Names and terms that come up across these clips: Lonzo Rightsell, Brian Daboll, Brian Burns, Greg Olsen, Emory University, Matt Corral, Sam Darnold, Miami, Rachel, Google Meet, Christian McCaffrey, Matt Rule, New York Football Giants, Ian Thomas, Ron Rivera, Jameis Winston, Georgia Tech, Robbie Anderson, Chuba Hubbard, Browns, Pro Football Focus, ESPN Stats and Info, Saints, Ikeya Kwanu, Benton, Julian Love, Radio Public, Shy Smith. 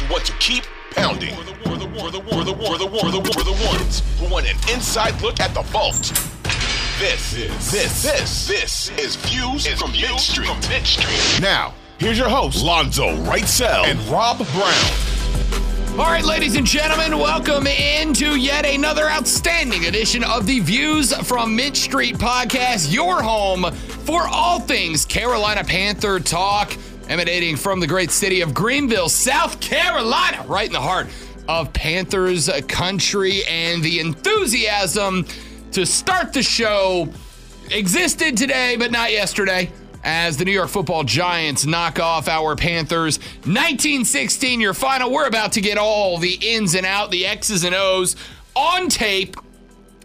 who want to keep pounding. The ones who want an inside look at the vault. This is Views from Mid Street. Now, here's your hosts, Lonzo Rightsell and Rob Brown. All right, ladies and gentlemen, welcome into yet another outstanding edition of the Views from Mid Street podcast, your home for all things Carolina Panther talk, emanating from the great city of Greenville, South Carolina, right in the heart of Panthers country. And the enthusiasm to start the show existed today, but not yesterday, as the New York Football Giants knock off our Panthers 19-16, your final. We're about to get all the ins and outs, the X's and O's on tape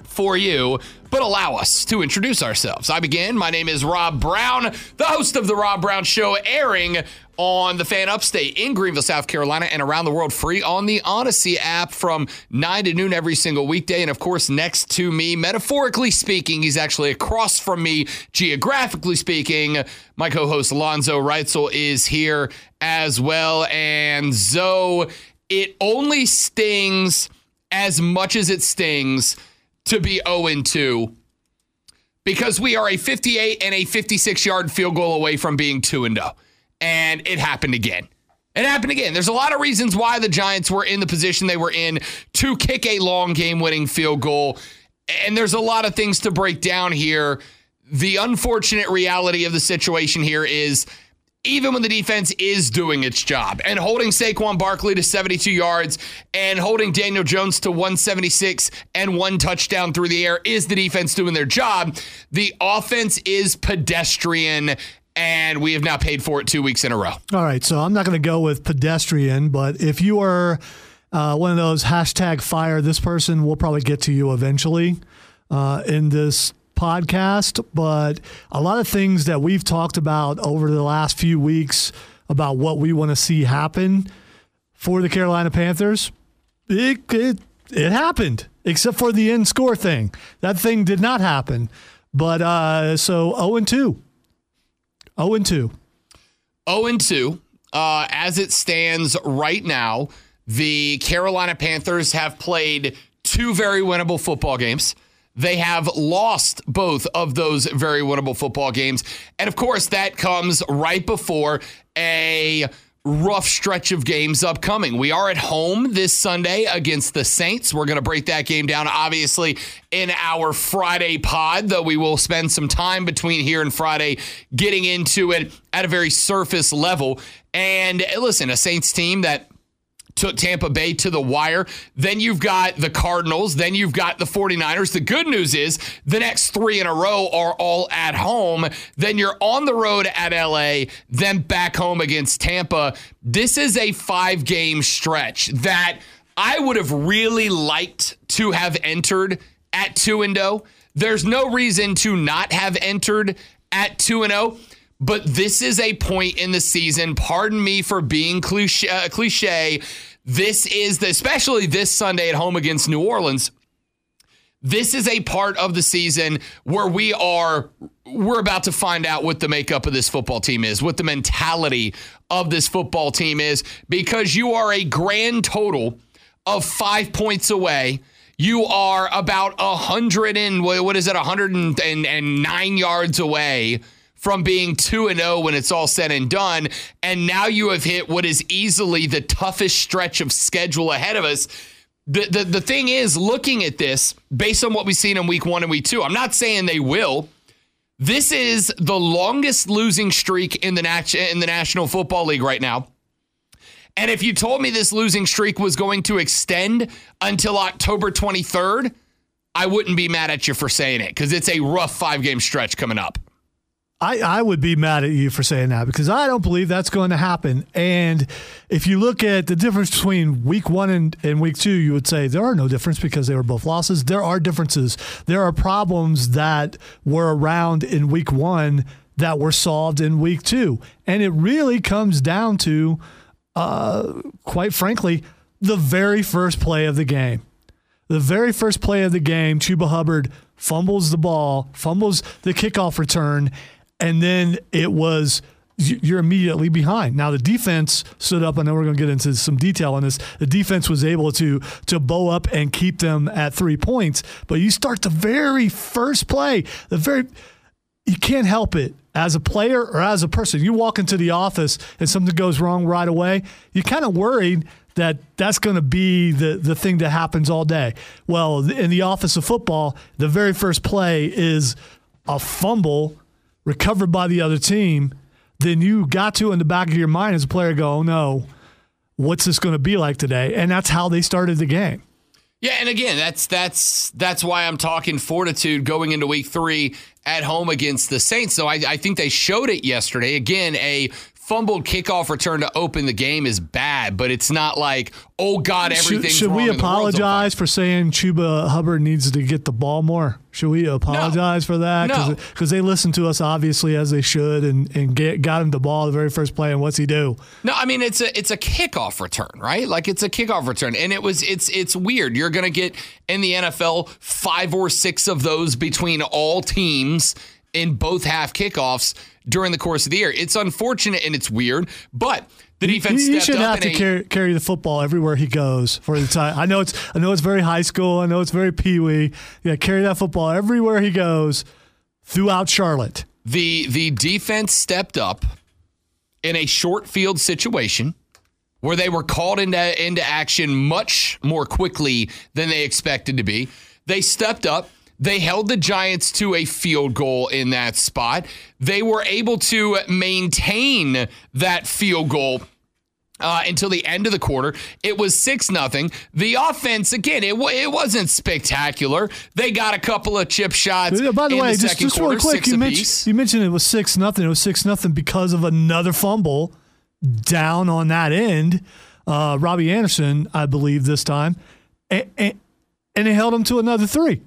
for you, but allow us to introduce ourselves. I begin. My name is Rob Brown, the host of The Rob Brown Show, airing on the Fan Upstate in Greenville, South Carolina, and around the world free on the Odyssey app from 9 to noon every single weekday. And, of course, next to me, metaphorically speaking, he's actually across from me, geographically speaking. My co-host Lonzo Rightsell is here as well. And so it only stings as much as it stings to be 0-2, because we are a 58 and a 56-yard field goal away from being 2-0. And it happened again. There's a lot of reasons why the Giants were in the position they were in to kick a long game-winning field goal. And there's a lot of things to break down here. The unfortunate reality of the situation here is, even when the defense is doing its job and holding Saquon Barkley to 72 yards and holding Daniel Jones to 176 and one touchdown through the air, is the defense doing their job? The offense is pedestrian, and we have now paid for it 2 weeks in a row. All right, so I'm not going to go with pedestrian, but if you are one of those hashtag fire this person, we'll probably get to you eventually in this podcast. But a lot of things that we've talked about over the last few weeks about what we want to see happen for the Carolina Panthers, it happened, except for the end score thing. That thing did not happen. But so 0-2. 0-2. 0-2. As it stands right now, the Carolina Panthers have played two very winnable football games. They have lost both of those very winnable football games. And, of course, that comes right before a rough stretch of games upcoming. We are at home this Sunday against the Saints. We're going to break that game down, obviously, in our Friday pod, though we will spend some time between here and Friday getting into it at a very surface level. And listen, a Saints team that took Tampa Bay to the wire. Then you've got the Cardinals. Then you've got the 49ers. The good news is the next three in a row are all at home. Then you're on the road at LA, then back home against Tampa. This is a 5-game stretch that I would have really liked to have entered at 2-0. There's no reason to not have entered at 2-0. But this is a point in the season, pardon me for being cliche, this is, especially this Sunday at home against New Orleans, this is a part of the season where we're about to find out what the makeup of this football team is, what the mentality of this football team is, because you are a grand total of 5 points away. You are about 109 yards away from being 2-0 when it's all said and done, and now you have hit what is easily the toughest stretch of schedule ahead of us. The thing is, looking at this, based on what we've seen in Week 1 and Week 2, I'm not saying they will. This is the longest losing streak in the National Football League right now. And if you told me this losing streak was going to extend until October 23rd, I wouldn't be mad at you for saying it, because it's a rough 5-game stretch coming up. I would be mad at you for saying that, because I don't believe that's going to happen. And if you look at the difference between Week 1 and Week 2, you would say there are no difference because they were both losses. There are differences. There are problems that were around in Week 1 that were solved in Week 2. And it really comes down to, quite frankly, the very first play of the game. The very first play of the game, Chuba Hubbard fumbles the ball, fumbles the kickoff return, and then it was you're immediately behind. Now the defense stood up, and then we're going to get into some detail on this. The defense was able to bow up and keep them at 3 points. But you start the very first play, you can't help it. As a player or as a person, you walk into the office and something goes wrong right away, you're kind of worried that that's going to be the thing that happens all day. Well, in the office of football, the very first play is a fumble recovered by the other team. Then you got to, in the back of your mind as a player, go, oh no, what's this going to be like today? And that's how they started the game. Yeah, and again, that's why I'm talking fortitude going into week three at home against the Saints. So I think they showed it yesterday. Again, a fumbled kickoff return to open the game is bad, but it's not like, oh God, everything's wrong. Should we apologize for saying Chuba Hubbard needs to get the ball more? Should we apologize for that? Because they listened to us, obviously, as they should, and got him the ball the very first play, and what's he do? No, I mean, it's a kickoff return, right? Like, it's a kickoff return, and it's weird. You're going to get, in the NFL, 5 or 6 of those between all teams in both half kickoffs during the course of the year. It's unfortunate, and it's weird, but the defense stepped up. He should have to carry the football everywhere he goes for the time. I know it's very high school. I know it's very peewee. Yeah, carry that football everywhere he goes throughout Charlotte. The defense stepped up in a short field situation where they were called into action much more quickly than they expected to be. They stepped up. They held the Giants to a field goal in that spot. They were able to maintain that field goal until the end of the quarter. It was 6-0. The offense, again, it wasn't spectacular. They got a couple of chip shots. By the way, just real quick, you mentioned it was 6-0. It was 6-0 because of another fumble down on that end. Robbie Anderson, I believe, this time. And they held him to another 3.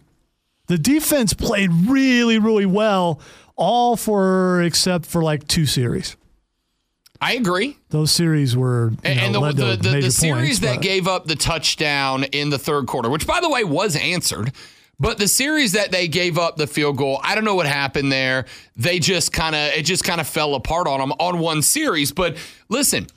The defense played really, really well, except for like 2 series. I agree. Those series were the series that gave up the touchdown in the third quarter, which, by the way, was answered. But the series that they gave up the field goal, I don't know what happened there. It just kind of fell apart on them on one series. But listen,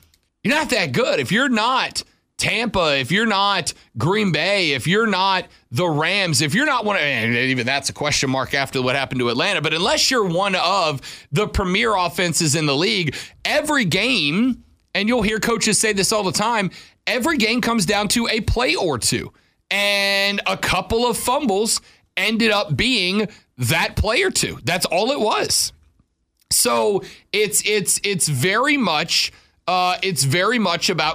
you're not that good if you're not Tampa, if you're not Green Bay, if you're not the Rams, if you're not one of, and even that's a question mark after what happened to Atlanta, but unless you're one of the premier offenses in the league, every game, and you'll hear coaches say this all the time, every game comes down to a play or two. And a couple of fumbles ended up being that play or two. That's all it was. So it's very much about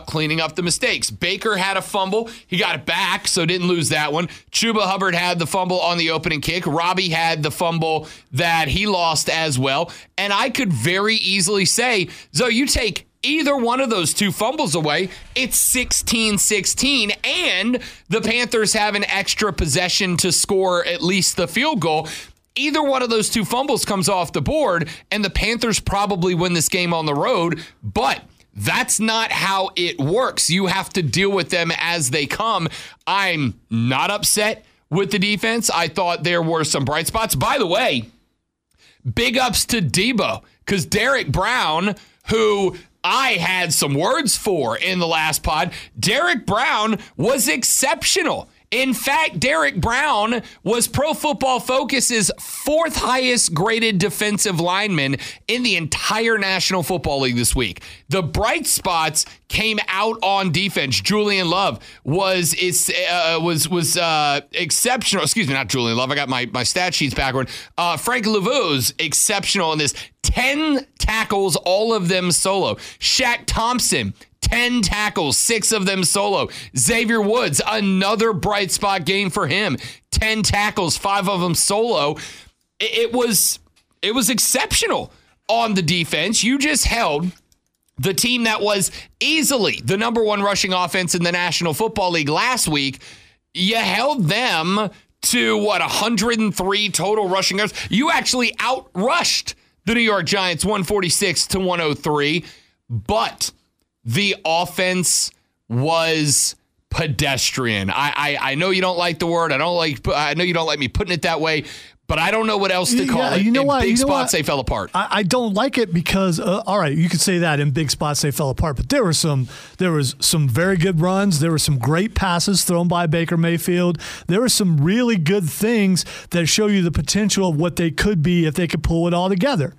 cleaning up the mistakes. Baker had a fumble. He got it back, so didn't lose that one. Chuba Hubbard had the fumble on the opening kick. Robbie had the fumble that he lost as well. And I could very easily say, so you take either one of those 2 fumbles away, it's 16-16, and the Panthers have an extra possession to score at least the field goal. Either one of those 2 fumbles comes off the board, and the Panthers probably win this game on the road, but that's not how it works. You have to deal with them as they come. I'm not upset with the defense. I thought there were some bright spots. By the way, big ups to Debo, because Derek Brown, who I had some words for in the last pod, Derek Brown was exceptional. In fact, Derek Brown was Pro Football Focus's 4th highest graded defensive lineman in the entire National Football League this week. The bright spots came out on defense. Julian Love was exceptional. Excuse me, not Julian Love. I got my stat sheets backward. Frank LeVue's exceptional in this. 10 tackles, all of them solo. Shaq Thompson, 10 tackles, 6 of them solo. Xavier Woods, another bright spot game for him. 10 tackles, 5 of them solo. It was exceptional on the defense. You just held the team that was easily the number 1 rushing offense in the National Football League last week. You held them to, 103 total rushing yards. You actually outrushed the New York Giants 146-103, but the offense was pedestrian. I know you don't like the word. I know you don't like me putting it that way, But I don't know what else to call it. You know what? Big spots, they fell apart. I don't like it because, all right, you could say that in big spots they fell apart. But there was some very good runs. There were some great passes thrown by Baker Mayfield. There were some really good things that show you the potential of what they could be if they could pull it all together.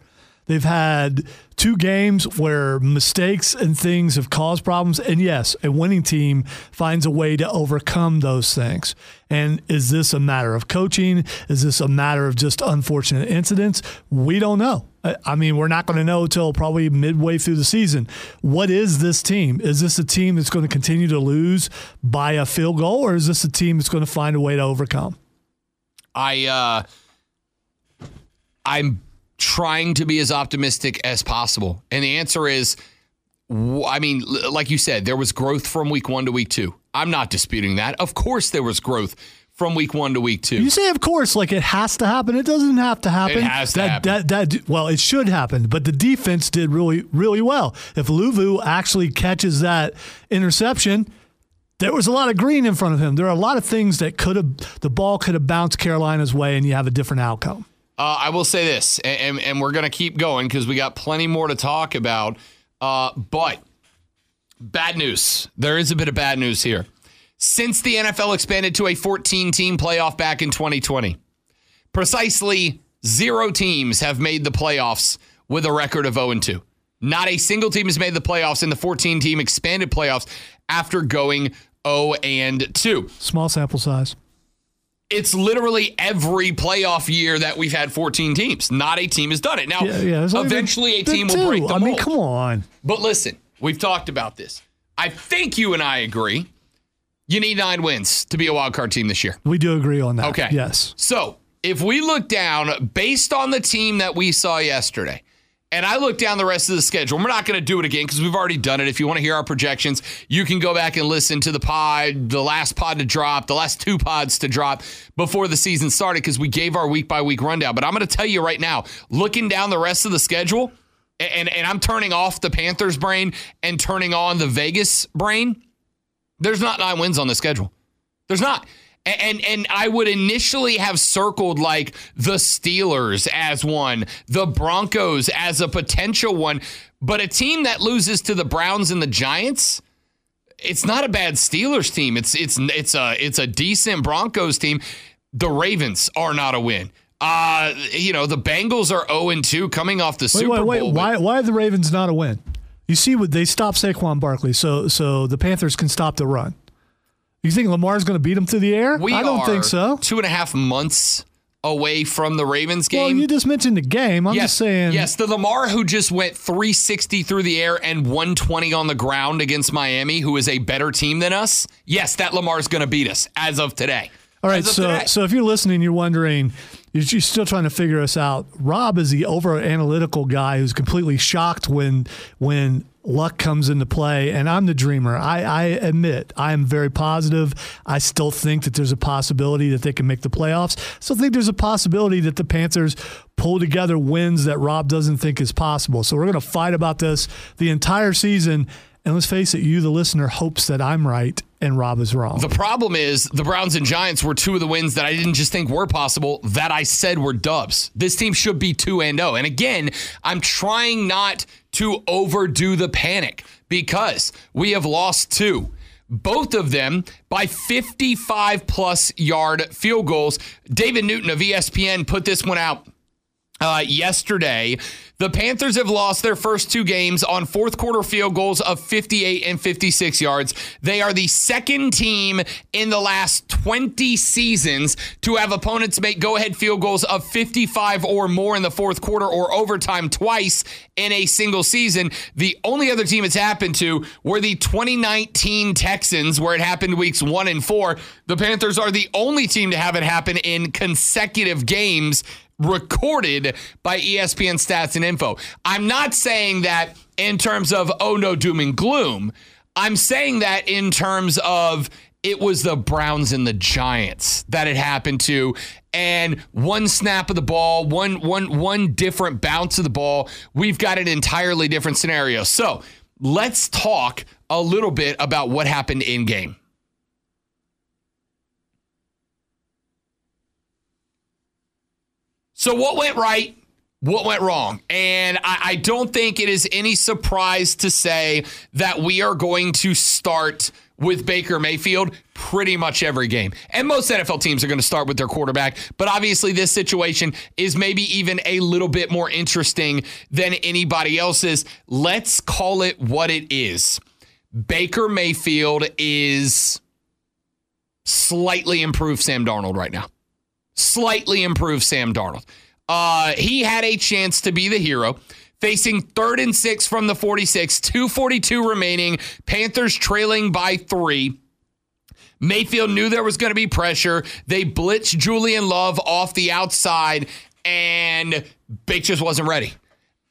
They've had two games where mistakes and things have caused problems. And yes, a winning team finds a way to overcome those things. And is this a matter of coaching? Is this a matter of just unfortunate incidents? We don't know. I mean, we're not going to know until probably midway through the season. What is this team? Is this a team that's going to continue to lose by a field goal, or is this a team that's going to find a way to overcome? I'm trying to be as optimistic as possible. And the answer is, I mean, like you said, there was growth from week one to week two. I'm not disputing that. Of course there was growth from week one to week two. You say, of course, like it has to happen. It doesn't have to happen. It has to happen. Well, it should happen, but the defense did really, really well. If Luvu actually catches that interception, there was a lot of green in front of him. There are a lot of things that the ball could have bounced Carolina's way and you have a different outcome. I will say this, and we're going to keep going because we got plenty more to talk about. But bad news. There is a bit of bad news here. Since the NFL expanded to a 14-team playoff back in 2020, precisely 0 teams have made the playoffs with a record of 0-2. Not a single team has made the playoffs in the 14-team expanded playoffs after going 0-2. Small sample size. It's literally every playoff year that we've had 14 teams. Not a team has done it. Now, eventually a team will break the mold. I mean, come on. But listen, we've talked about this. I think you and I agree. You need 9 wins to be a wild card team this year. We do agree on that. Okay. Yes. So if we look down based on the team that we saw yesterday, and I look down the rest of the schedule. We're not going to do it again because we've already done it. If you want to hear our projections, you can go back and listen to the pod, the last pod to drop, the last 2 pods to drop before the season started because we gave our week-by-week rundown. But I'm going to tell you right now, looking down the rest of the schedule, and I'm turning off the Panthers brain and turning on the Vegas brain, there's not 9 wins on the schedule. There's not. And I would initially have circled like the Steelers as one, the Broncos as a potential one, but a team that loses to the Browns and the Giants, it's not a bad Steelers team. It's a decent Broncos team. The Ravens are not a win. The Bengals are 0-2 coming off the Super Bowl. Why are the Ravens not a win? You see, would they stop Saquon Barkley so the Panthers can stop the run? You think Lamar's going to beat him through the air? I don't think so. 2.5 months away from the Ravens game. Well, you just mentioned the game. I'm just saying. Yes, the Lamar who just went 360 through the air and 120 on the ground against Miami, who is a better team than us. Yes, that Lamar's going to beat us as of today. All right, so if you're listening, you're wondering, you're still trying to figure us out. Rob is the over-analytical guy who's completely shocked when luck comes into play, and I'm the dreamer. I admit I am very positive. I still think that there's a possibility that they can make the playoffs. I still think there's a possibility that the Panthers pull together wins that Rob doesn't think is possible. So we're going to fight about this the entire season. And let's face it, you, the listener, hopes that I'm right and Rob is wrong. The problem is the Browns and Giants were 2 of the wins that I didn't just think were possible, that I said were dubs. This team should be 2-0. And again, I'm trying not to overdo the panic because we have lost 2. Both of them by 55-plus yard field goals. David Newton of ESPN put this one out yesterday. The Panthers have lost their first 2 games on fourth quarter field goals of 58 and 56 yards. They are the second team in the last 20 seasons to have opponents make go-ahead field goals of 55 or more in the fourth quarter or overtime twice in a single season. The only other team it's happened to were the 2019 Texans, where it happened weeks 1 and 4. The Panthers are the only team to have it happen in consecutive games recorded by ESPN stats and info. I'm not saying that in terms of, oh no, doom and gloom. I'm saying that in terms of it was the Browns and the Giants that it happened to. And one snap of the ball, one different bounce of the ball, we've got an entirely different scenario. So let's talk a little bit about what happened in game. So what went right? What went wrong? And I don't think it is any surprise to say that we are going to start with Baker Mayfield pretty much every game. And most NFL teams are going to start with their quarterback. But obviously this situation is maybe even a little bit more interesting than anybody else's. Let's call it what it is. Baker Mayfield is slightly improved Sam Darnold right now. Slightly improved Sam Darnold. He had a chance to be the hero. Facing 3rd and 6 from the 46, 2:42 remaining, Panthers trailing by 3. Mayfield knew there was going to be pressure. They blitzed Julian Love off the outside, and Baker just wasn't ready.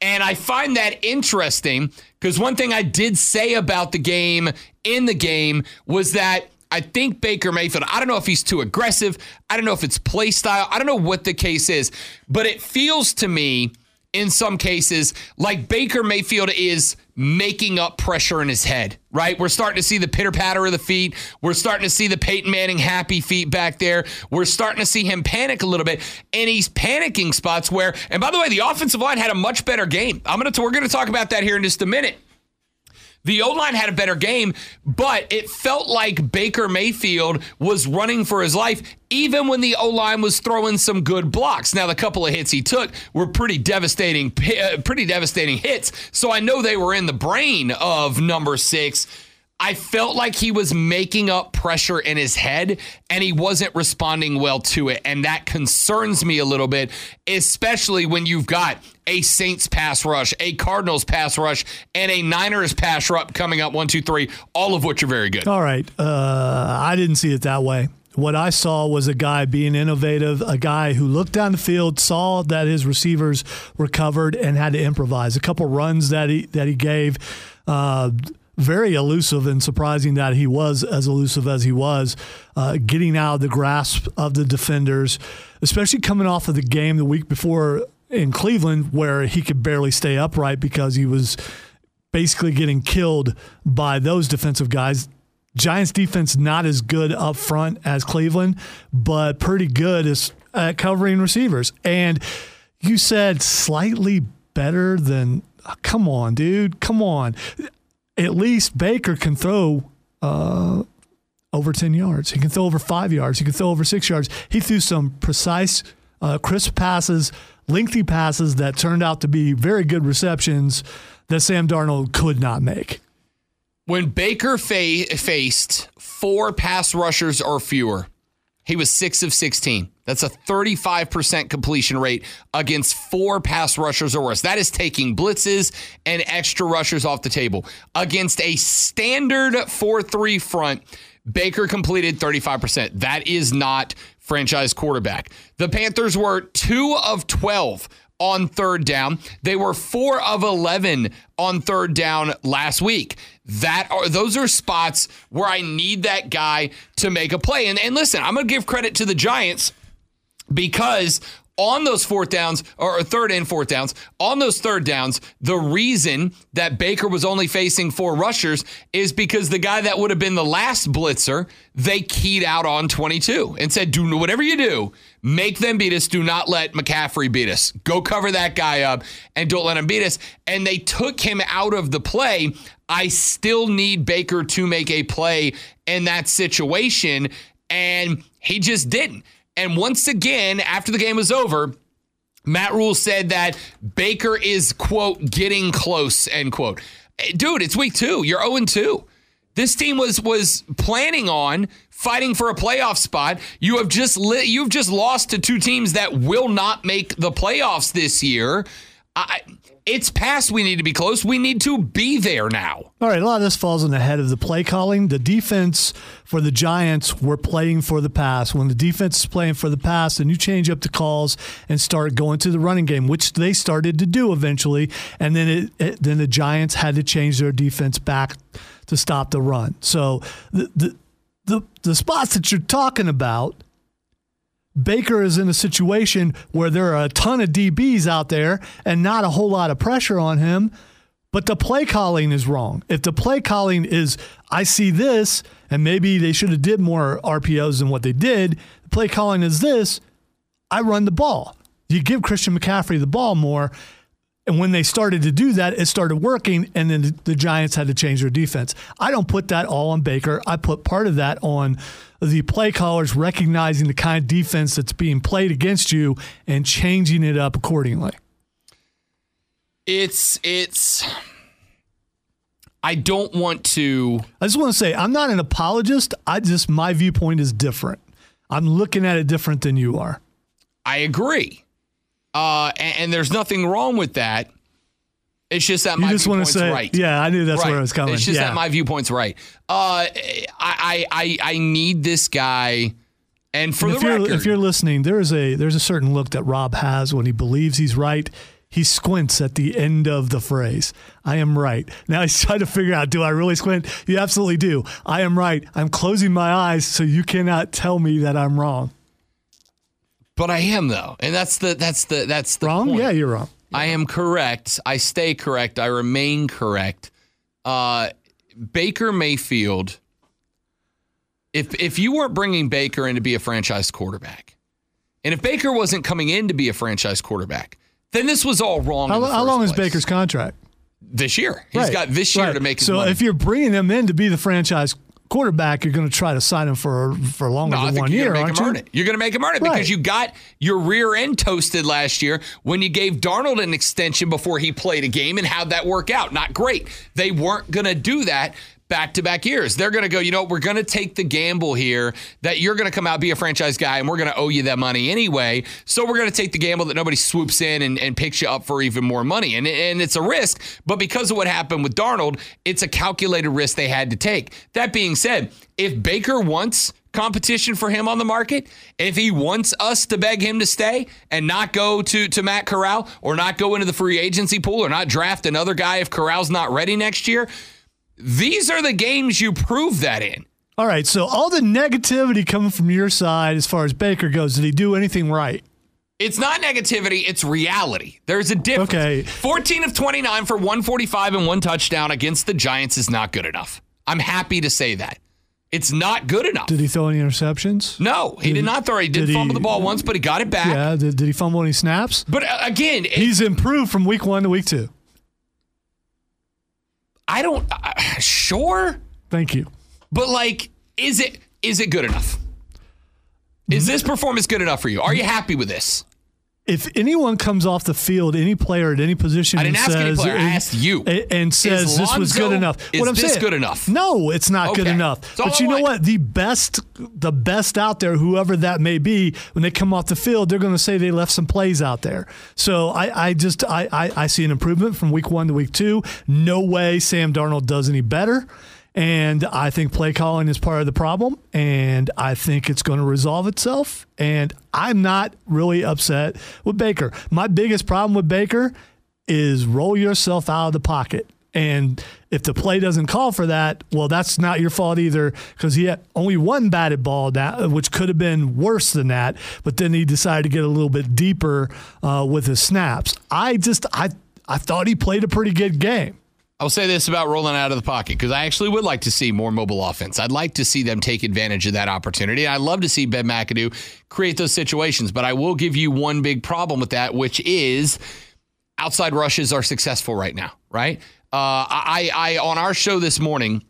And I find that interesting because one thing I did say about the game in the game was that I think Baker Mayfield, I don't know if he's too aggressive. I don't know if it's play style. I don't know what the case is, but it feels to me in some cases like Baker Mayfield is making up pressure in his head, right? We're starting to see the pitter-patter of the feet. We're starting to see the Peyton Manning happy feet back there. We're starting to see him panic a little bit, and he's panicking spots where, and by the way, the offensive line had a much better game. We're going to talk about that here in just a minute. The O-line had a better game, but it felt like Baker Mayfield was running for his life even when the O-line was throwing some good blocks. Now, the couple of hits he took were pretty devastating hits, so I know they were in the brain of number 6. I felt like he was making up pressure in his head, and he wasn't responding well to it, and that concerns me a little bit, especially when you've got a Saints pass rush, a Cardinals pass rush, and a Niners pass rush coming up 1, 2, 3, all of which are very good. All right. I didn't see it that way. What I saw was a guy being innovative, a guy who looked down the field, saw that his receivers were covered, and had to improvise. A couple runs that he gave, very elusive, and surprising that he was as elusive as he was, getting out of the grasp of the defenders, especially coming off of the game the week before in Cleveland where he could barely stay upright because he was basically getting killed by those defensive guys. Giants defense not as good up front as Cleveland, but pretty good at covering receivers. And you said slightly better than, oh, come on, dude, come on. At least Baker can throw over 10 yards. He can throw over 5 yards. He can throw over 6 yards. He threw some precise, crisp passes, lengthy passes that turned out to be very good receptions that Sam Darnold could not make. When Baker faced 4 pass rushers or fewer, he was 6 of 16. That's a 35% completion rate against 4 pass rushers or worse. That is taking blitzes and extra rushers off the table. Against a standard 4-3 front, Baker completed 35%. That is not franchise quarterback. The Panthers were 2 of 12 on 3rd down. They were 4 of 11 on 3rd down last week. Those are spots where I need that guy to make a play. And listen, I'm going to give credit to the Giants because on those 3rd and 4th downs, on those 3rd downs, the reason that Baker was only facing 4 rushers is because the guy that would have been the last blitzer, they keyed out on 22 and said, do whatever you do, make them beat us. Do not let McCaffrey beat us. Go cover that guy up and don't let him beat us. And they took him out of the play. I still need Baker to make a play in that situation, and he just didn't. And once again, after the game was over, Matt Rule said that Baker is, quote, getting close, end quote. Dude, it's week 2. You're 0-2. This team was planning on fighting for a playoff spot. You have just you've just lost to 2 teams that will not make the playoffs this year. It's past. We need to be close. We need to be there now. All right. A lot of this falls on the head of the play calling. The defense for the Giants were playing for the pass. When the defense is playing for the pass, then you change up the calls and start going to the running game, which they started to do eventually. And then then the Giants had to change their defense back to stop the run. So the spots that you're talking about, Baker is in a situation where there are a ton of DBs out there and not a whole lot of pressure on him, but the play calling is wrong. If the play calling is, I see this, and maybe they should have did more RPOs than what they did, the play calling is this, I run the ball. You give Christian McCaffrey the ball more. And when they started to do that, it started working, and then the Giants had to change their defense. I don't put that all on Baker. I put part of that on the play callers recognizing the kind of defense that's being played against you and changing it up accordingly. I don't want to. I just want to say I'm not an apologist. My viewpoint is different. I'm looking at it different than you are. I agree. And there's nothing wrong with that. It's just that my viewpoint's right. Yeah, I knew that's where it was coming. It's just that my viewpoint's right. I need this guy. And for the record, if you're listening, there's a certain look that Rob has when he believes he's right. He squints at the end of the phrase. I am right. Now he's trying to figure out, do I really squint? You absolutely do. I am right. I'm closing my eyes so you cannot tell me that I'm wrong. But I am, though. And that's the wrong point. Yeah, you're wrong. I am correct. I stay correct. I remain correct. Baker Mayfield, if you weren't bringing Baker in to be a franchise quarterback, and if Baker wasn't coming in to be a franchise quarterback, then this was all wrong. How long is Baker's contract? This year. He's got this year to make his money. So if you're bringing him in to be the franchise quarterback, you're going to try to sign him for longer than 1 year, aren't you? You're going to make him earn it because you got your rear end toasted last year when you gave Darnold an extension before he played a game, and how'd that work out? Not great. They weren't going to do that back-to-back years. They're going to go, we're going to take the gamble here that you're going to come out, be a franchise guy, and we're going to owe you that money anyway. So we're going to take the gamble that nobody swoops in and picks you up for even more money. And it's a risk, but because of what happened with Darnold, it's a calculated risk they had to take. That being said, if Baker wants competition for him on the market, if he wants us to beg him to stay and not go to Matt Corral or not go into the free agency pool or not draft another guy if Corral's not ready next year, these are the games you prove that in. All right, so all the negativity coming from your side as far as Baker goes, did he do anything right? It's not negativity, it's reality. There's a difference. Okay. 14 of 29 for 145 and one touchdown against the Giants is not good enough. I'm happy to say that. It's not good enough. Did he throw any interceptions? No, he did not throw. He did fumble the ball once, but he got it back. Yeah, did he fumble any snaps? But again, he's improved from week one to week two. I don't, sure. Thank you. But is it good enough? Is this performance good enough for you? Are you happy with this? If anyone comes off the field, any player at any position, I didn't ask any player. I asked you, and says this was good enough. What I'm saying, good enough? No, it's not good enough. But you know what? The best out there, whoever that may be, when they come off the field, they're going to say they left some plays out there. So I see an improvement from week one to week two. No way Sam Darnold does any better. And I think play calling is part of the problem, and I think it's going to resolve itself. And I'm not really upset with Baker. My biggest problem with Baker is roll yourself out of the pocket. And if the play doesn't call for that, well, that's not your fault either, because he had only one batted ball, which could have been worse than that. But then he decided to get a little bit deeper with his snaps. I thought he played a pretty good game. I'll say this about rolling out of the pocket, because I actually would like to see more mobile offense. I'd like to see them take advantage of that opportunity. I'd love to see Ben McAdoo create those situations, but I will give you one big problem with that, which is outside rushes are successful right now, right? I on our show this morning,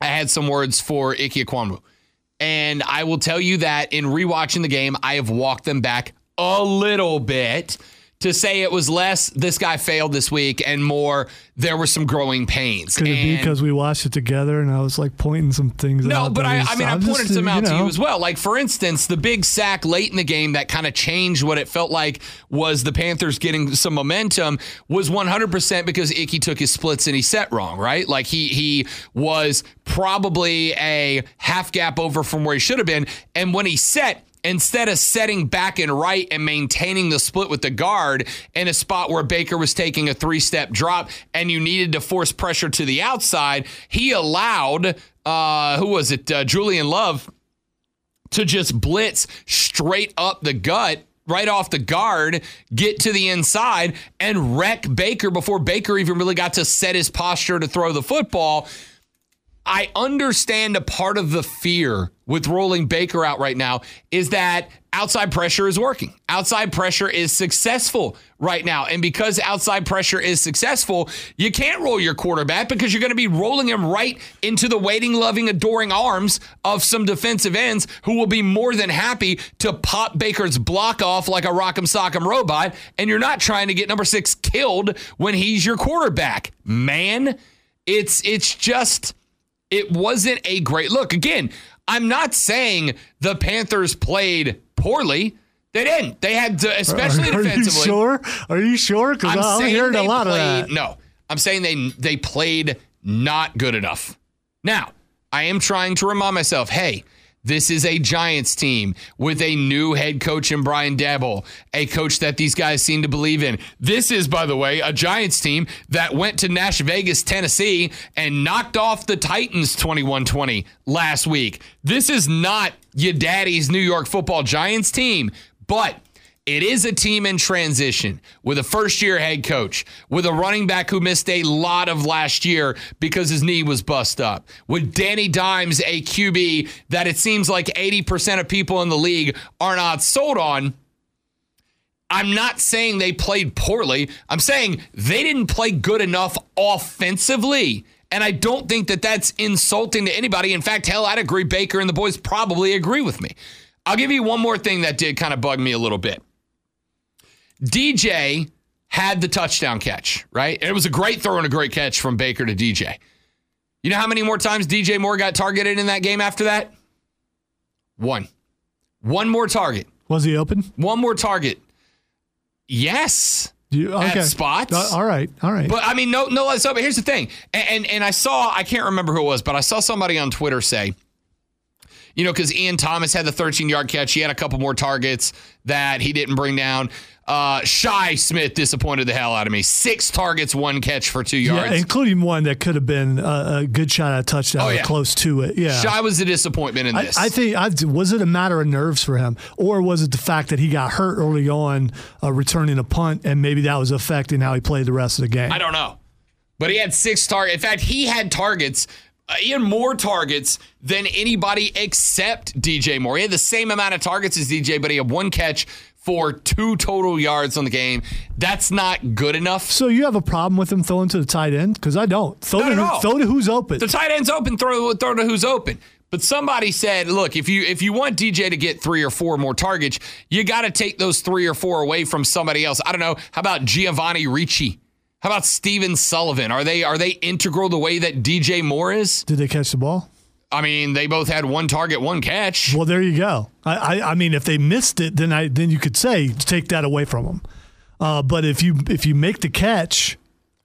I had some words for Ikeya Kwanu, and I will tell you that in rewatching the game, I have walked them back a little bit. To say it was less, this guy failed this week, and more, there were some growing pains. Could it be because we watched it together and I was like pointing some things out? No, but I pointed some out to you as well. Like, for instance, the big sack late in the game that kind of changed what it felt like was the Panthers getting some momentum was 100% because Icky took his splits and he set wrong, right? Like, he was probably a half gap over from where he should have been, and when he set, instead of setting back and right and maintaining the split with the guard in a spot where Baker was taking a three-step drop and you needed to force pressure to the outside, he allowed, Julian Love to just blitz straight up the gut, right off the guard, get to the inside, and wreck Baker before Baker even really got to set his posture to throw the football. I understand a part of the fear with rolling Baker out right now is that outside pressure is working. Outside pressure is successful right now. And because outside pressure is successful, you can't roll your quarterback because you're going to be rolling him right into the waiting, loving, adoring arms of some defensive ends who will be more than happy to pop Baker's block off like a rock'em sock'em robot. And you're not trying to get number six killed when he's your quarterback, man. It wasn't a great look. Again, I'm not saying the Panthers played poorly. They didn't. They had to, especially defensively. Are you sure? Because I'm hearing a lot of that. No, I'm saying they played not good enough. Now, I am trying to remind myself, hey, this is a Giants team with a new head coach in Brian Daboll, a coach that these guys seem to believe in. This is, by the way, a Giants team that went to Nash Vegas, Tennessee, and knocked off the Titans 21-20 last week. This is not your daddy's New York Football Giants team, but it is a team in transition with a first-year head coach, with a running back who missed a lot of last year because his knee was bust up, with Danny Dimes, a QB that it seems like 80% of people in the league are not sold on. I'm not saying they played poorly. I'm saying they didn't play good enough offensively. And I don't think that that's insulting to anybody. In fact, hell, I'd agree Baker and the boys probably agree with me. I'll give you one more thing that did kind of bug me a little bit. DJ had the touchdown catch, right? And it was a great throw and a great catch from Baker to DJ. You know how many more times DJ Moore got targeted in that game after that? One. One more target. Was he open? One more target. Yes. At spots. All right. But, I mean, no less open. Here's the thing. And I can't remember who it was, but I saw somebody on Twitter say, you know, because Ian Thomas had the 13-yard catch. He had a couple more targets that he didn't bring down. Shy Smith disappointed the hell out of me. 6 targets, 1 catch for 2 yards. Yeah, including one that could have been a good shot at a touchdown or close to it. Yeah, Shy was a disappointment in this. I think, was it a matter of nerves for him? Or was it the fact that he got hurt early on returning a punt, and maybe that was affecting how he played the rest of the game? I don't know. But he had 6 targets. In fact, he had targets. He had more targets than anybody except DJ Moore. He had the same amount of targets as DJ, but he had 1 catch for 2 total yards on the game. That's not good enough. So you have a problem with him throwing to the tight end? Because I don't. Throw to who's open. The tight end's open, throw to who's open. But somebody said, look, if you want DJ to get 3 or 4 more targets, you got to take those 3 or 4 away from somebody else. I don't know. How about Giovanni Ricci? How about Steven Sullivan? Are they integral the way that DJ Moore is? Did they catch the ball? I mean, they both had 1 target, 1 catch. Well, there you go. I mean, if they missed it, then you could say take that away from them. But if you make the catch,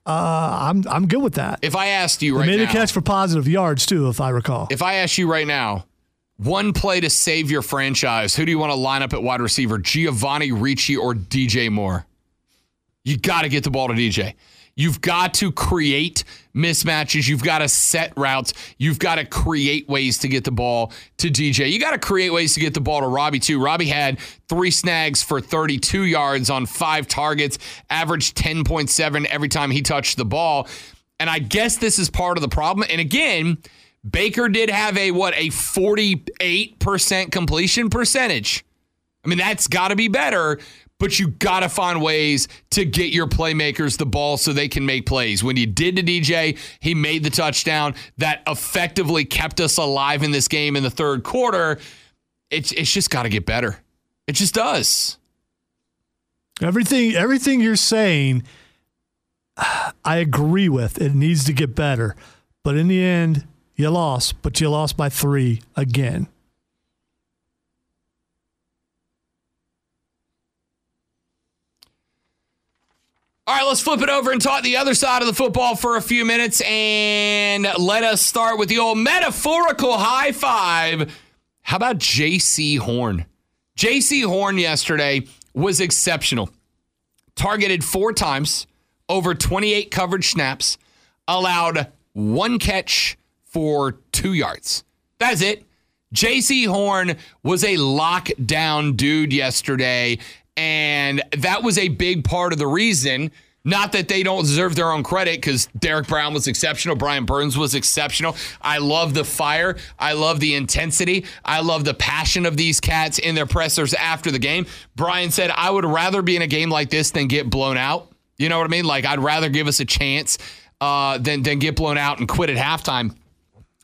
I'm good with that. If I asked you right now, they made a catch for positive yards too, if I recall. If I asked you right now, 1 play to save your franchise, who do you want to line up at wide receiver, Giovanni Ricci or DJ Moore? You got to get the ball to DJ. You've got to create mismatches. You've got to set routes. You've got to create ways to get the ball to DJ. You got to create ways to get the ball to Robbie, too. Robbie had 3 snags for 32 yards on 5 targets, averaged 10.7 every time he touched the ball. And I guess this is part of the problem. And again, Baker did have a 48% completion percentage. I mean, that's got to be better. But you got to find ways to get your playmakers the ball so they can make plays. When you did to DJ, he made the touchdown that effectively kept us alive in this game in the third quarter. It's just got to get better. It just does. Everything you're saying, I agree with. It needs to get better. But in the end, you lost. But you lost by 3 again. All right, let's flip it over and talk the other side of the football for a few minutes. And let us start with the old metaphorical high five. How about J.C. Horn? J.C. Horn yesterday was exceptional. Targeted 4 times, over 28 coverage snaps, allowed 1 catch for 2 yards. That's it. J.C. Horn was a lockdown dude yesterday. And that was a big part of the reason Not that they don't deserve their own credit, because Derek Brown was exceptional. Brian Burns was exceptional. I love the fire. I love the intensity. I love the passion of these cats in their pressers after the game. Brian said, I would rather be in a game like this than get blown out. You know what I mean? Like, I'd rather give us a chance than get blown out and quit at halftime.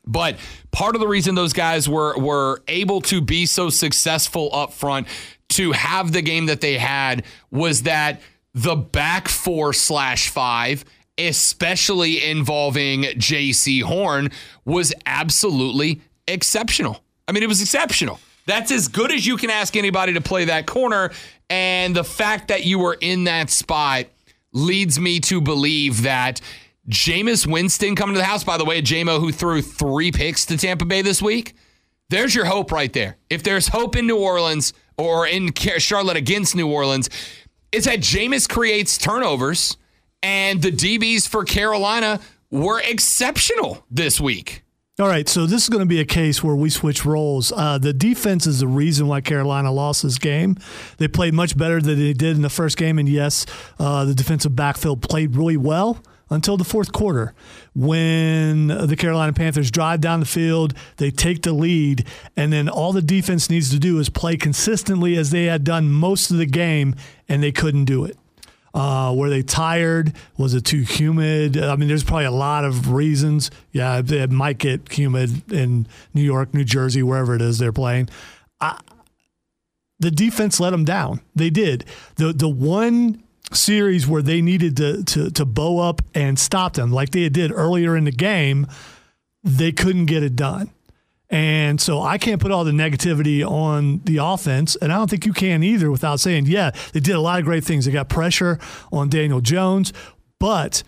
But part of the reason those guys were able to be so successful up front, to have the game that they had, was that the back 4/5, especially involving J.C. Horn, was absolutely exceptional. I mean, it was exceptional. That's as good as you can ask anybody to play that corner. And the fact that you were in that spot leads me to believe that Jameis Winston coming to the house, by the way, J-Mo, who threw 3 picks to Tampa Bay this week. There's your hope right there. If there's hope in New Orleans, or in Charlotte against New Orleans, it's that Jameis creates turnovers, and the DBs for Carolina were exceptional this week. All right, so this is going to be a case where we switch roles. The defense is the reason why Carolina lost this game. They played much better than they did in the first game, and yes, the defensive backfield played really well until the fourth quarter, when the Carolina Panthers drive down the field, they take the lead, and then all the defense needs to do is play consistently as they had done most of the game, and they couldn't do it. Were they tired? Was it too humid? I mean, there's probably a lot of reasons. Yeah, it might get humid in New York, New Jersey, wherever it is they're playing. The defense let them down. They did. The one series where they needed to bow up and stop them like they did earlier in the game, they couldn't get it done. And so I can't put all the negativity on the offense, and I don't think you can either, without saying, yeah, they did a lot of great things. They got pressure on Daniel Jones, but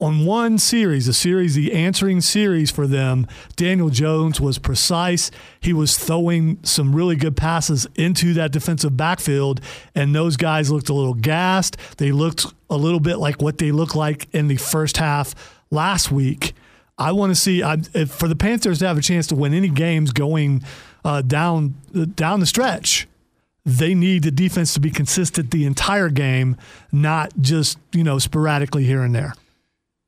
on one series, the answering series for them, Daniel Jones was precise. He was throwing some really good passes into that defensive backfield, and those guys looked a little gassed. They looked a little bit like what they looked like in the first half last week. I want to see, for the Panthers to have a chance to win any games going down the stretch, they need the defense to be consistent the entire game, not just, sporadically here and there.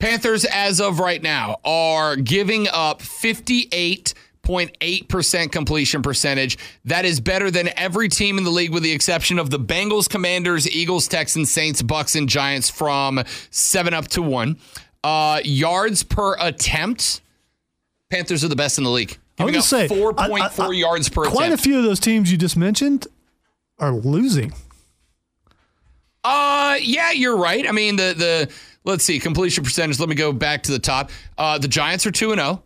Panthers, as of right now, are giving up 58.8% completion percentage. That is better than every team in the league, with the exception of the Bengals, Commanders, Eagles, Texans, Saints, Bucks, and Giants, from 7 up to 1. Yards per attempt, Panthers are the best in the league. I would say 4.4 yards per attempt. Quite a few of those teams you just mentioned are losing. Yeah, you're right. I mean, let's see, completion percentage. Let me go back to the top. The Giants are 2-0.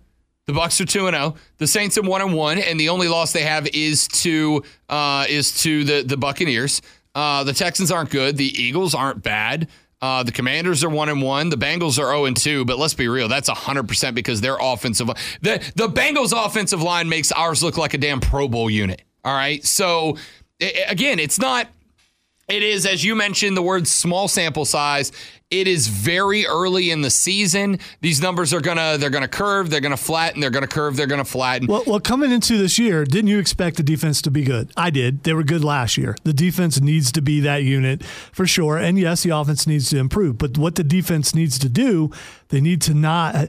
The Bucks are 2-0. The Saints are 1-1, and the only loss they have is to the Buccaneers. The Texans aren't good. The Eagles aren't bad. The Commanders are 1-1. The Bengals are 0-2. But let's be real, that's 100% because their offensive line, the Bengals offensive line, makes ours look like a damn Pro Bowl unit. All right, so again, it's not. It is, as you mentioned, the word small sample size. It is very early in the season. These numbers are they're gonna curve, they're gonna flatten, they're gonna curve, they're gonna flatten. Well, coming into this year, didn't you expect the defense to be good? I did. They were good last year. The defense needs to be that unit for sure. And yes, the offense needs to improve. But what the defense needs to do, they need to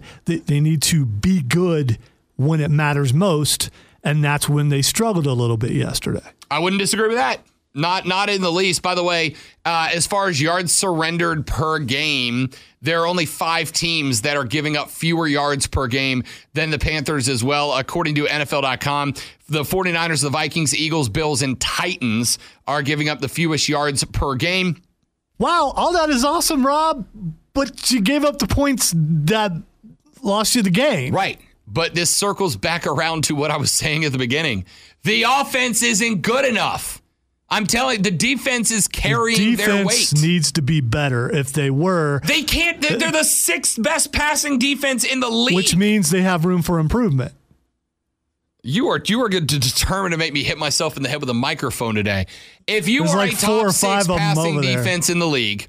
be good when it matters most, and that's when they struggled a little bit yesterday. I wouldn't disagree with that. Not in the least. By the way, as far as yards surrendered per game, there are only 5 teams that are giving up fewer yards per game than the Panthers as well. According to NFL.com, the 49ers, the Vikings, Eagles, Bills, and Titans are giving up the fewest yards per game. Wow, all that is awesome, Rob, but you gave up the points that lost you the game. Right, but this circles back around to what I was saying at the beginning. The offense isn't good enough. I'm telling you, the defense is carrying their weight. Defense needs to be better. If they were, they can't. They're the 6th best passing defense in the league, which means they have room for improvement. You are good to determine to make me hit myself in the head with a microphone today. If you are a top 6 passing defense in the league,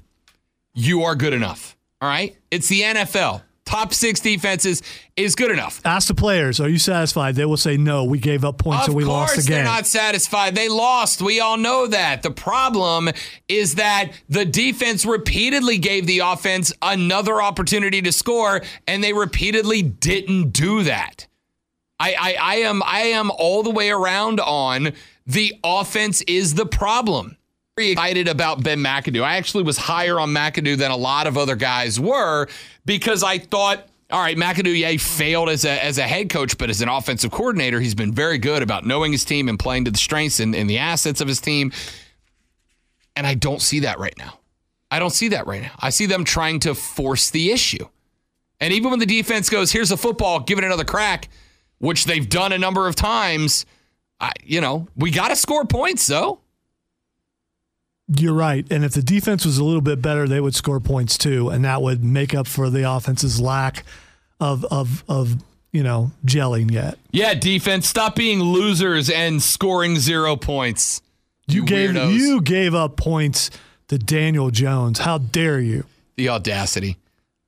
you are good enough. All right, it's the NFL. top six defenses is good enough. Ask the players, are you satisfied? They will say, no, we gave up points and we lost the game. Of course they're not satisfied. They lost. We all know that. The problem is that the defense repeatedly gave the offense another opportunity to score, and they repeatedly didn't do that. I am all the way around on the offense is the problem. Very excited about Ben McAdoo. I actually was higher on McAdoo than a lot of other guys were because I thought, all right, McAdoo, yeah, he failed as a head coach, but as an offensive coordinator, he's been very good about knowing his team and playing to the strengths and the assets of his team. And I don't see that right now. I see them trying to force the issue. And even when the defense goes, here's a football, give it another crack, which they've done a number of times, we got to score points, though. You're right. And if the defense was a little bit better, they would score points, too. And that would make up for the offense's lack of gelling yet. Yeah, defense, stop being losers and scoring 0 points. You gave up points to Daniel Jones. How dare you? The audacity.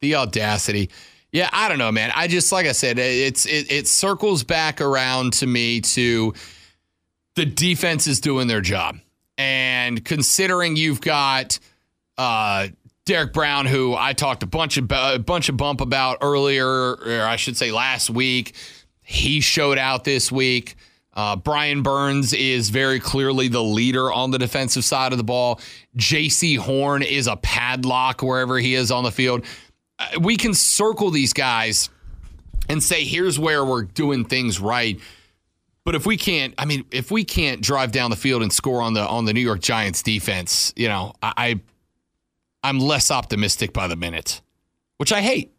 Yeah, I don't know, man. I just, like I said, it circles back around to me to the defense is doing their job. And considering you've got Derek Brown, who I talked a bunch of bump about earlier, or I should say last week, he showed out this week. Brian Burns is very clearly the leader on the defensive side of the ball. J.C. Horn is a padlock wherever he is on the field. We can circle these guys and say, here's where we're doing things right. But if we can't drive down the field and score on the New York Giants defense, I'm less optimistic by the minute, which I hate.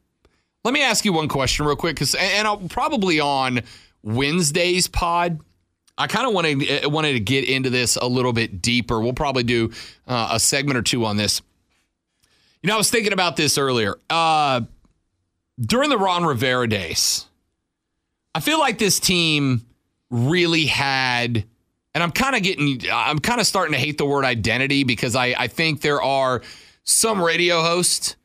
Let me ask you one question real quick, and I'll probably on Wednesday's pod, I kind of wanted to get into this a little bit deeper. We'll probably do a segment or two on this. I was thinking about this earlier. During the Ron Rivera days, I feel like this team really had, and I'm kind of starting to hate the word identity because I think there are some radio hosts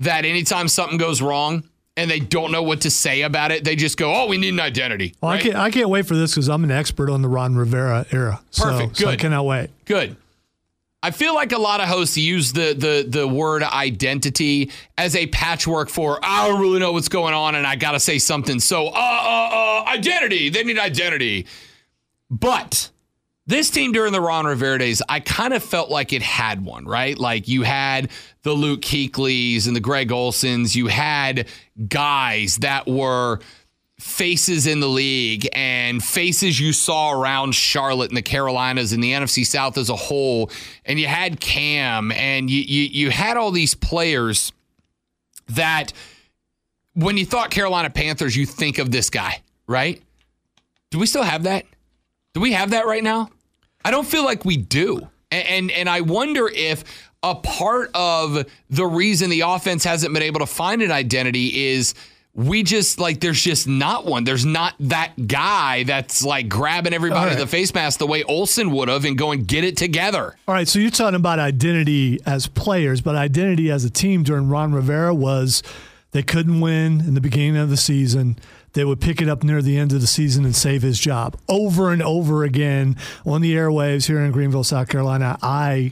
that anytime something goes wrong and they don't know what to say about it, they just go, oh, we need an identity. Well, right? I can't wait for this because I'm an expert on the Ron Rivera era. Perfect. So I cannot wait. Good. I feel like a lot of hosts use the word identity as a patchwork for, I don't really know what's going on and I got to say something. So, identity, they need identity. But this team during the Ron Rivera days, I kind of felt like it had one, right? Like you had the Luke Kuechlys and the Greg Olsons. You had guys that were faces in the league and faces you saw around Charlotte and the Carolinas and the NFC South as a whole. And you had Cam and you had all these players that when you thought Carolina Panthers, you think of this guy, right? Do we still have that? Do we have that right now? I don't feel like we do. And I wonder if a part of the reason the offense hasn't been able to find an identity is we just like, there's just not one. There's not that guy that's like grabbing everybody to the face mask the way Olsen would have and going, get it together. All right. So you're talking about identity as players, but identity as a team during Ron Rivera was they couldn't win in the beginning of the season. They would pick it up near the end of the season and save his job over and over again on the airwaves here in Greenville, South Carolina. I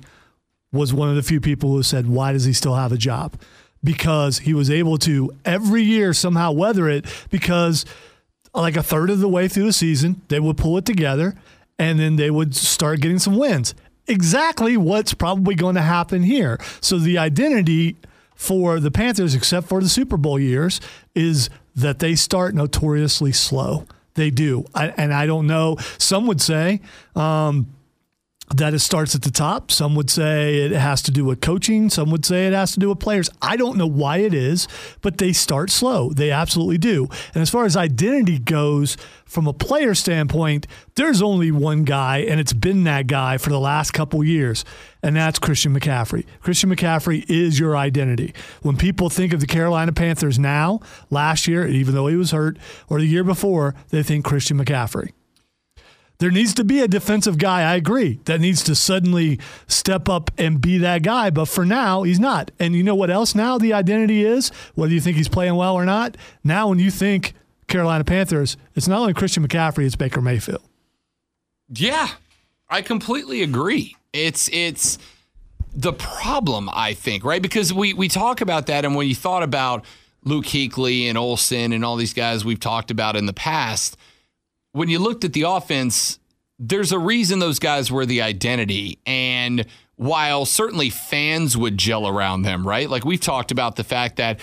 was one of the few people who said, why does he still have a job? Because he was able to every year somehow weather it because like a third of the way through the season, they would pull it together and then they would start getting some wins. Exactly what's probably going to happen here. So the identity for the Panthers, except for the Super Bowl years, is that they start notoriously slow. They do. I don't know. Some would say that it starts at the top. Some would say it has to do with coaching. Some would say it has to do with players. I don't know why it is, but they start slow. They absolutely do. And as far as identity goes, from a player standpoint, there's only one guy, and it's been that guy for the last couple years, and that's Christian McCaffrey. Christian McCaffrey is your identity. When people think of the Carolina Panthers now, last year, even though he was hurt, or the year before, they think Christian McCaffrey. There needs to be a defensive guy, I agree, that needs to suddenly step up and be that guy. But for now, he's not. And you know what else now the identity is? Whether you think he's playing well or not, now when you think Carolina Panthers, it's not only Christian McCaffrey, it's Baker Mayfield. Yeah, I completely agree. It's the problem, I think, right? Because we talk about that, and when you thought about Luke Kuechly and Olsen and all these guys we've talked about in the past, when you looked at the offense, there's a reason those guys were the identity. And while certainly fans would gel around them, right? Like we've talked about the fact that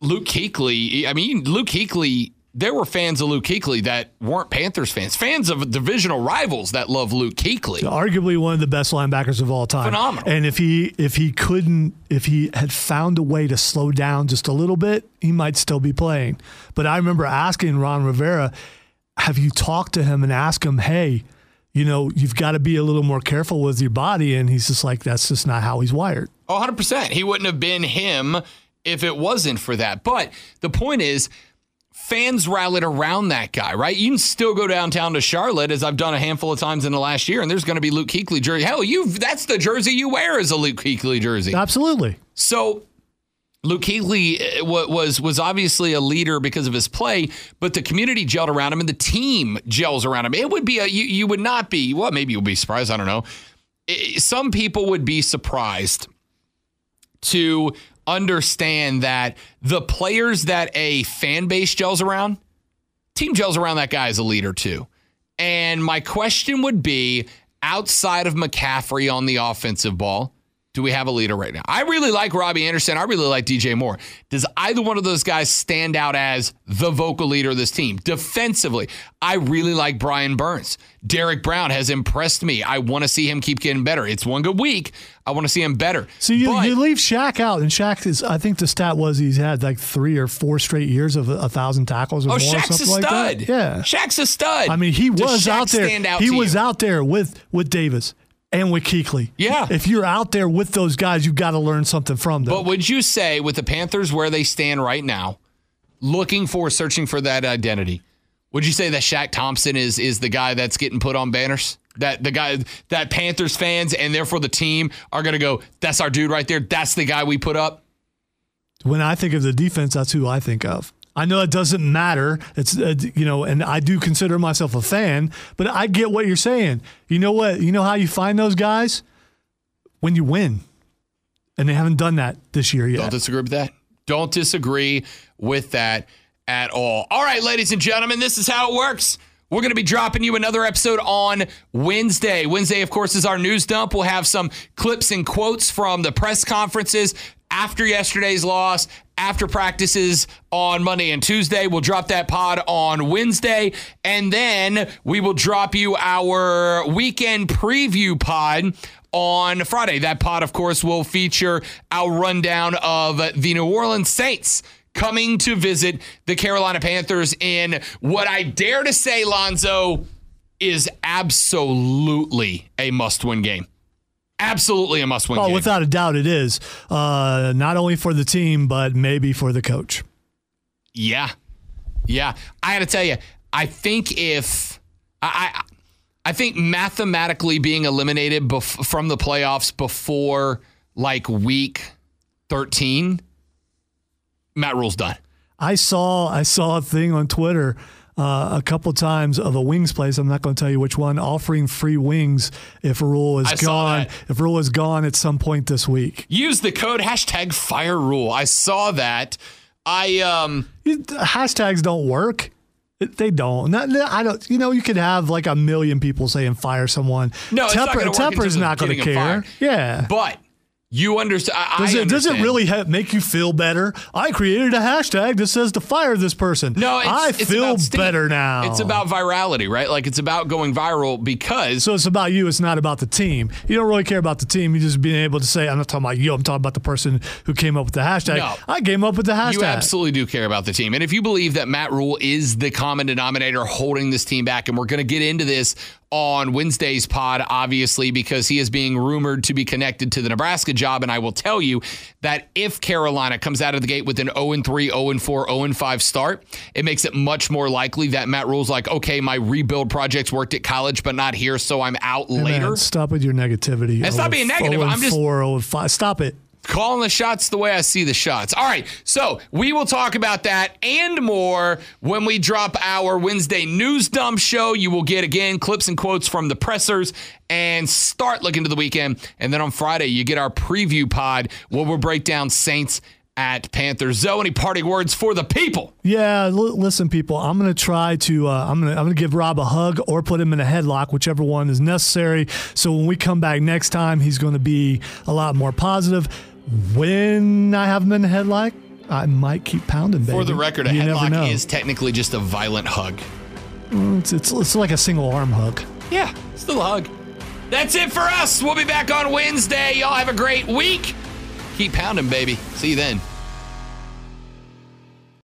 Luke Kuechly, there were fans of Luke Kuechly that weren't Panthers fans, fans of divisional rivals that love Luke Kuechly. Arguably one of the best linebackers of all time. Phenomenal. And if he had found a way to slow down just a little bit, he might still be playing. But I remember asking Ron Rivera, have you talked to him and asked him, hey, you know, you've got to be a little more careful with your body? And he's just like, that's just not how he's wired. Oh, 100%. He wouldn't have been him if it wasn't for that. But the point is, fans rallied around that guy, right? You can still go downtown to Charlotte, as I've done a handful of times in the last year, and there's going to be Luke Kuechly jersey. Hell, that's the jersey you wear is a Luke Kuechly jersey. Absolutely. So Luke Kuechly was obviously a leader because of his play, but the community gelled around him and the team gels around him. It would be you would not be, well, maybe you'll be surprised. I don't know. Some people would be surprised to understand that the players that a fan base gels around, team gels around that guy as a leader too. And my question would be, outside of McCaffrey on the offensive ball, do we have a leader right now? I really like Robbie Anderson. I really like DJ Moore. Does either one of those guys stand out as the vocal leader of this team? Defensively, I really like Brian Burns. Derek Brown has impressed me. I want to see him keep getting better. It's one good week. I want to see him better. So you leave Shaq out, and Shaq is, I think the stat was he's had like 3 or 4 straight years of 1,000 tackles or more. Shaq's a stud. Like yeah. Shaq's a stud. I mean, he was out there. He was out there with Davis. And with Kuechly. Yeah. If you're out there with those guys, you've got to learn something from them. But would you say, with the Panthers where they stand right now, searching for that identity, would you say that Shaq Thompson is the guy that's getting put on banners? That the guy that Panthers fans and therefore the team are going to go, that's our dude right there. That's the guy we put up. When I think of the defense, that's who I think of. I know it doesn't matter. It's and I do consider myself a fan, but I get what you're saying. You know what? You know how you find those guys? When you win. And they haven't done that this year yet. Don't disagree with that. Don't disagree with that at all. All right, ladies and gentlemen, this is how it works. We're going to be dropping you another episode on Wednesday. Wednesday, of course, is our news dump. We'll have some clips and quotes from the press conferences after yesterday's loss, after practices on Monday and Tuesday. We'll drop that pod on Wednesday, and then we will drop you our weekend preview pod on Friday. That pod, of course, will feature our rundown of the New Orleans Saints coming to visit the Carolina Panthers in what I dare to say, Lonzo, is absolutely a must-win game. Absolutely a must-win game. Oh, without a doubt it is. Not only for the team, but maybe for the coach. Yeah. Yeah. I got to tell you, I think I think mathematically being eliminated from the playoffs before like week 13, Matt Rule's done. I saw a thing on Twitter a couple times of a wings place. I'm not going to tell you which one, offering free wings if Rule is gone. If Rule is gone at some point this week, use the code #FireRule. I saw that. Hashtags don't work. They don't. I don't. You know, you could have like a million people saying fire someone. No, Tepper's not going to care. Yeah, but. You understand. Does it really make you feel better? I created a hashtag that says to fire this person. No, I feel better now. It's about virality, right? Like it's about going viral because. So it's about you. It's not about the team. You don't really care about the team. You just being able to say, I'm not talking about you. I'm talking about the person who came up with the hashtag. No, I came up with the hashtag. You absolutely do care about the team. And if you believe that Matt Rule is the common denominator holding this team back, and we're going to get into this on Wednesday's pod, obviously, because he is being rumored to be connected to the Nebraska job. And I will tell you that if Carolina comes out of the gate with an 0-3, 0-4, 0-5 start, it makes it much more likely that Matt Rule's like, okay, my rebuild projects worked at college, but not here, so I'm out later. Man, stop with your negativity. That's not being negative. I'm just 0-4, 0-5. Stop it. Calling the shots the way I see the shots. All right, so we will talk about that and more when we drop our Wednesday news dump show. You will get, again, clips and quotes from the pressers and start looking to the weekend. And then on Friday, you get our preview pod where we'll break down Saints at Panthers. Zoe, any parting words for the people? Yeah, listen, people. I'm gonna try to. I'm gonna give Rob a hug or put him in a headlock, whichever one is necessary. So when we come back next time, he's gonna be a lot more positive. When I have him in a headlock, I might keep pounding, baby. For the record, a headlock is technically just a violent hug. It's like a single arm hug. Yeah, still a hug. That's it for us. We'll be back on Wednesday. Y'all have a great week. Keep pounding, baby. See you then.